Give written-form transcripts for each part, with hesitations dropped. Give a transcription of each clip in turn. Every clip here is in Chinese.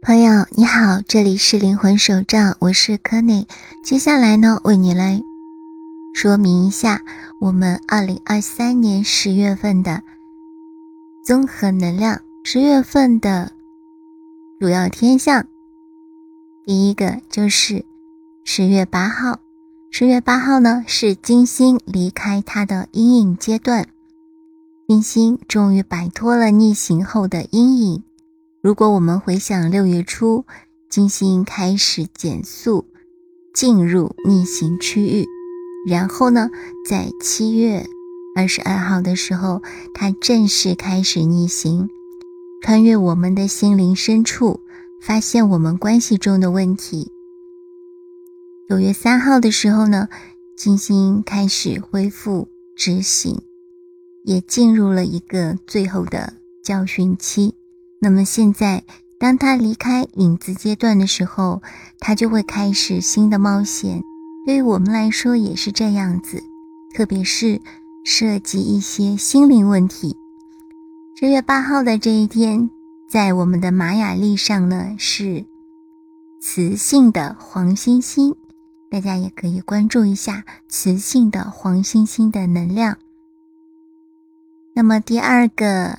朋友你好，这里是灵魂手账，我是柯内。接下来呢，为你来说明一下我们2023年10月份的综合能量，10月份的主要天象。第一个就是10月8号。10月8号呢，是金星离开它的阴影阶段。金星终于摆脱了逆行后的阴影。如果我们回想6月初，金星开始减速进入逆行区域，然后呢在7月22号的时候，它正式开始逆行，穿越我们的心灵深处，发现我们关系中的问题。9月3号的时候呢，金星开始恢复直行，也进入了一个最后的教训期。那么现在当他离开影子阶段的时候，他就会开始新的冒险。对于我们来说也是这样子，特别是涉及一些心灵问题。10月8号的这一天，在我们的玛雅历上呢，是雌性的黄星星，大家也可以关注一下雌性的黄星星的能量。那么第二个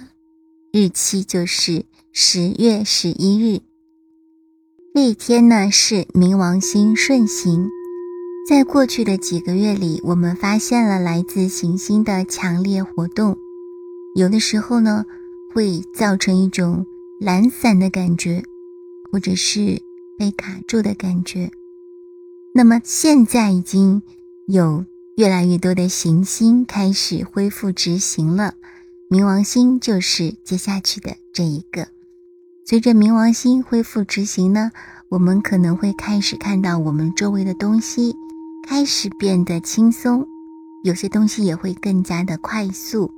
日期就是10月11日，这一天呢是冥王星顺行。在过去的几个月里，我们发现了来自行星的强烈活动，有的时候呢会造成一种懒散的感觉，或者是被卡住的感觉。那么现在已经有越来越多的行星开始恢复直行了，冥王星就是接下去的这一个。随着冥王星恢复直行呢，我们可能会开始看到我们周围的东西开始变得轻松，有些东西也会更加的快速。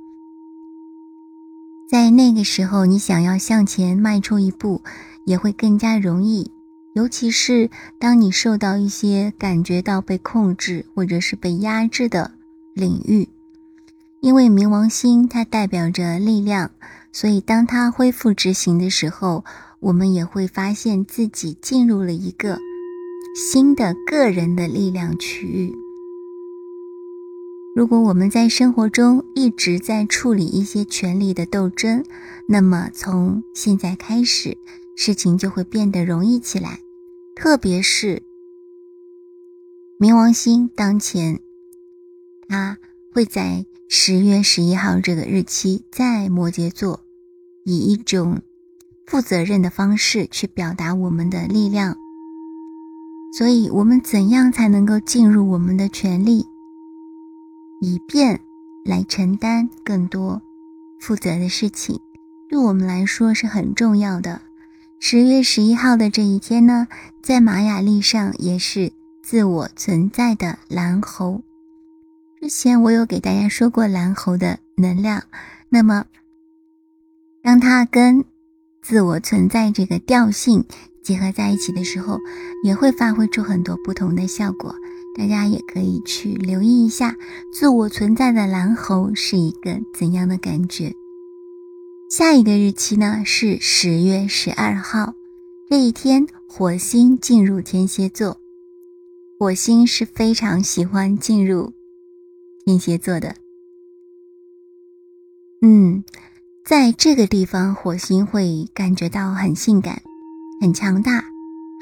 在那个时候，你想要向前迈出一步也会更加容易，尤其是当你受到一些感觉到被控制或者是被压制的领域。因为冥王星它代表着力量，所以当它恢复执行的时候，我们也会发现自己进入了一个新的个人的力量区域。如果我们在生活中一直在处理一些权力的斗争，那么从现在开始，事情就会变得容易起来。特别是冥王星当前，它会在10月11号这个日期在摩羯座，以一种负责任的方式去表达我们的力量。所以我们怎样才能够进入我们的权力，以便来承担更多负责的事情，对我们来说是很重要的。10月11号的这一天呢，在玛雅历上也是自我存在的蓝猴。之前我有给大家说过蓝猴的能量，那么当它跟自我存在这个调性结合在一起的时候，也会发挥出很多不同的效果。大家也可以去留意一下自我存在的蓝猴是一个怎样的感觉。下一个日期呢是10月12号，这一天火星进入天蝎座。火星是非常喜欢进入天蝎座的。在这个地方火星会感觉到很性感，很强大，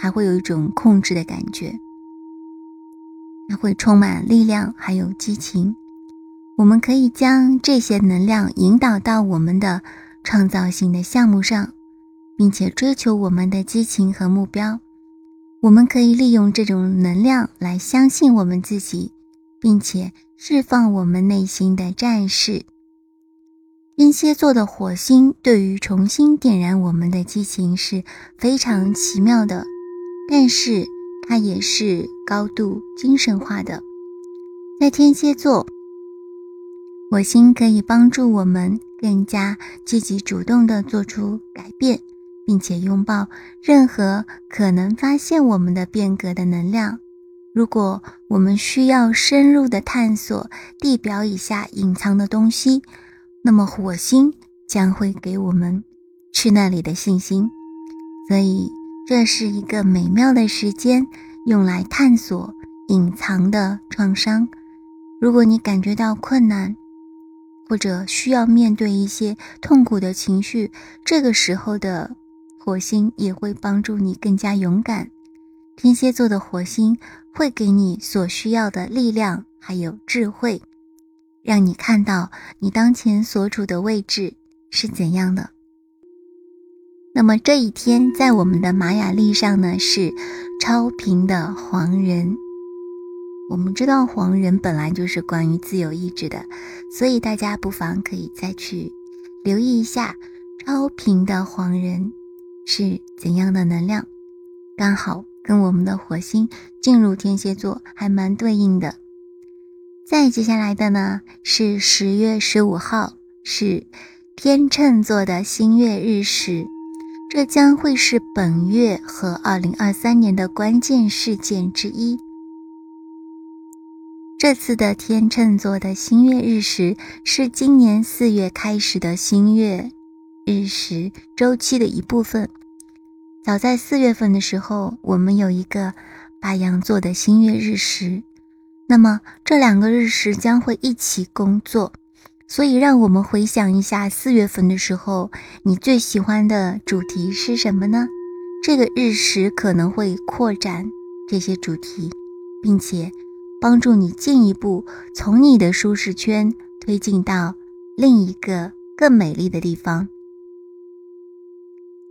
还会有一种控制的感觉。它会充满力量还有激情。我们可以将这些能量引导到我们的创造性的项目上，并且追求我们的激情和目标。我们可以利用这种能量来相信我们自己，并且释放我们内心的战士。天蝎座的火星对于重新点燃我们的激情是非常奇妙的，但是它也是高度精神化的。在天蝎座，火星可以帮助我们更加积极主动地做出改变，并且拥抱任何可能发现我们的变革的能量。如果我们需要深入地探索地表以下隐藏的东西，那么火星将会给我们去那里的信心。所以这是一个美妙的时间，用来探索隐藏的创伤。如果你感觉到困难，或者需要面对一些痛苦的情绪，这个时候的火星也会帮助你更加勇敢。天蝎座的火星会给你所需要的力量还有智慧，让你看到你当前所处的位置是怎样的。那么这一天在我们的玛雅历上呢，是超频的黄人。我们知道黄人本来就是关于自由意志的，所以大家不妨可以再去留意一下超频的黄人是怎样的能量，刚好跟我们的火星进入天蝎座还蛮对应的。再接下来的呢是10月15号，是天秤座的新月日食，这将会是本月和2023年的关键事件之一。这次的天秤座的新月日食是今年4月开始的新月日食周期的一部分。早在4月份的时候，我们有一个白羊座的新月日食，那么这两个日食将会一起工作。所以让我们回想一下4月份的时候，你最喜欢的主题是什么呢？这个日食可能会扩展这些主题，并且帮助你进一步从你的舒适圈推进到另一个更美丽的地方。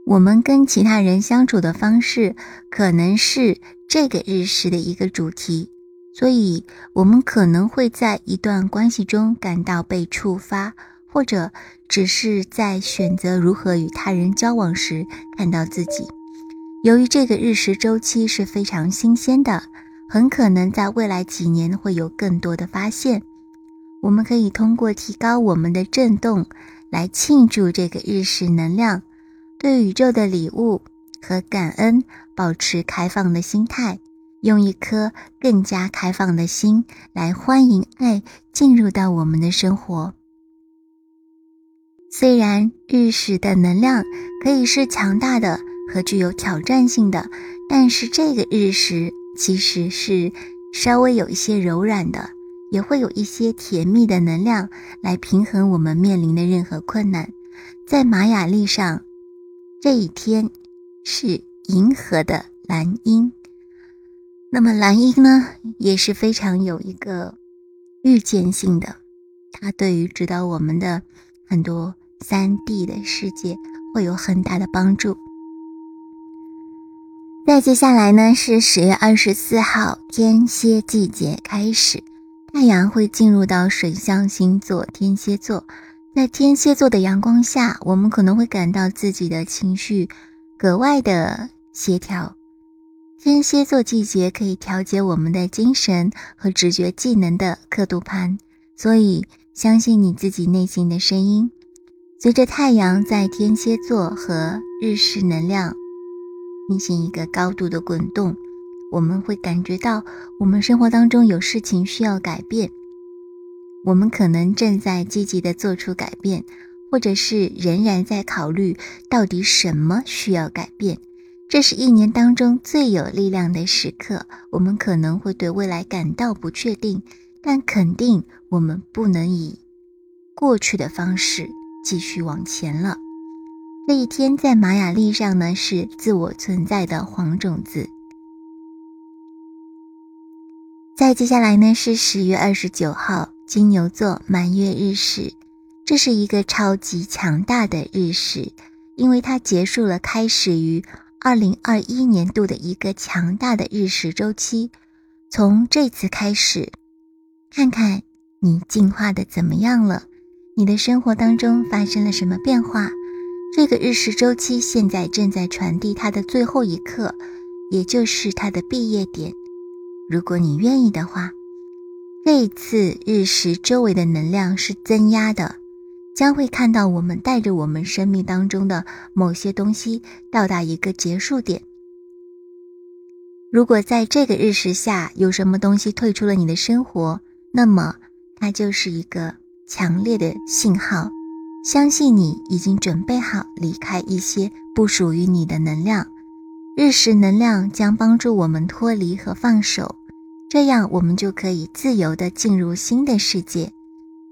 我们跟其他人相处的方式可能是这个日食的一个主题，所以我们可能会在一段关系中感到被触发，或者只是在选择如何与他人交往时看到自己。由于这个日食周期是非常新鲜的，很可能在未来几年会有更多的发现。我们可以通过提高我们的振动来庆祝这个日食能量，对宇宙的礼物和感恩保持开放的心态，用一颗更加开放的心来欢迎爱进入到我们的生活。虽然日食的能量可以是强大的和具有挑战性的，但是这个日食其实是稍微有一些柔软的，也会有一些甜蜜的能量来平衡我们面临的任何困难。在玛雅历上，这一天是银河的蓝鹰。那么蓝鹰呢，也是非常有一个预见性的，它对于指导我们的很多 3D 的世界会有很大的帮助。再接下来呢是10月24号，天蝎季节开始，太阳会进入到水象星座天蝎座。在天蝎座的阳光下，我们可能会感到自己的情绪格外的协调。天蝎座季节可以调节我们的精神和直觉技能的刻度盘，所以相信你自己内心的声音。随着太阳在天蝎座和日食能量进行一个高度的滚动，我们会感觉到我们生活当中有事情需要改变，我们可能正在积极地做出改变，或者是仍然在考虑到底什么需要改变。这是一年当中最有力量的时刻，我们可能会对未来感到不确定，但肯定我们不能以过去的方式继续往前了。这一天在玛雅历上呢，是自我存在的黄种子。再接下来呢是10月29号，金牛座满月日食，这是一个超级强大的日食，因为它结束了开始于2021年度的一个强大的日食周期。从这次开始，看看你进化的怎么样了，你的生活当中发生了什么变化。这个日食周期现在正在传递它的最后一刻，也就是它的毕业点。如果你愿意的话，这一次日食周围的能量是增压的，将会看到我们带着我们生命当中的某些东西到达一个结束点。如果在这个日食下有什么东西退出了你的生活，那么它就是一个强烈的信号，相信你已经准备好离开一些不属于你的能量。日食能量将帮助我们脱离和放手，这样我们就可以自由地进入新的世界。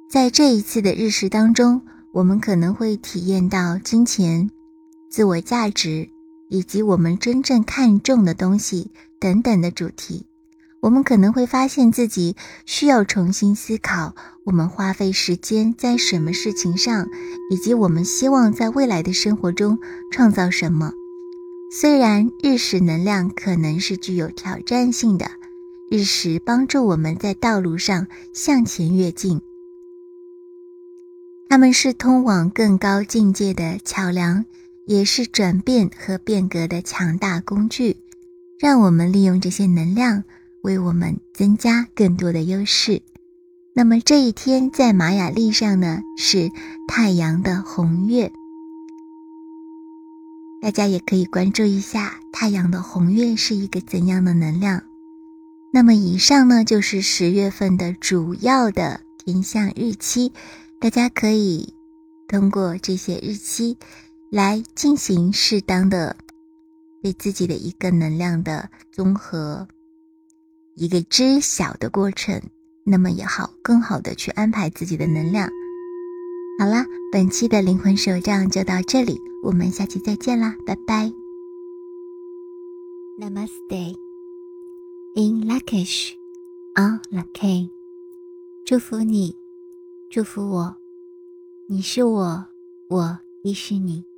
在这一次的日食当中，我们可能会体验到金钱、自我价值以及我们真正看重的东西等等的主题。我们可能会发现自己需要重新思考我们花费时间在什么事情上，以及我们希望在未来的生活中创造什么。虽然日食能量可能是具有挑战性的，日食帮助我们在道路上向前跃进，它们是通往更高境界的桥梁，也是转变和变革的强大工具。让我们利用这些能量为我们增加更多的优势。那么这一天在玛雅历上呢，是太阳的红月，大家也可以关注一下太阳的红月是一个怎样的能量。那么以上呢，就是10月份的主要的天象日期，大家可以通过这些日期来进行适当的对自己的一个能量的综合，一个知晓的过程，那么也好更好的去安排自己的能量。好啦，本期的灵魂手账就到这里，我们下期再见啦，拜拜。 Namaste In Lakish On Lakay， 祝福你，祝福我，你是我，我亦是你。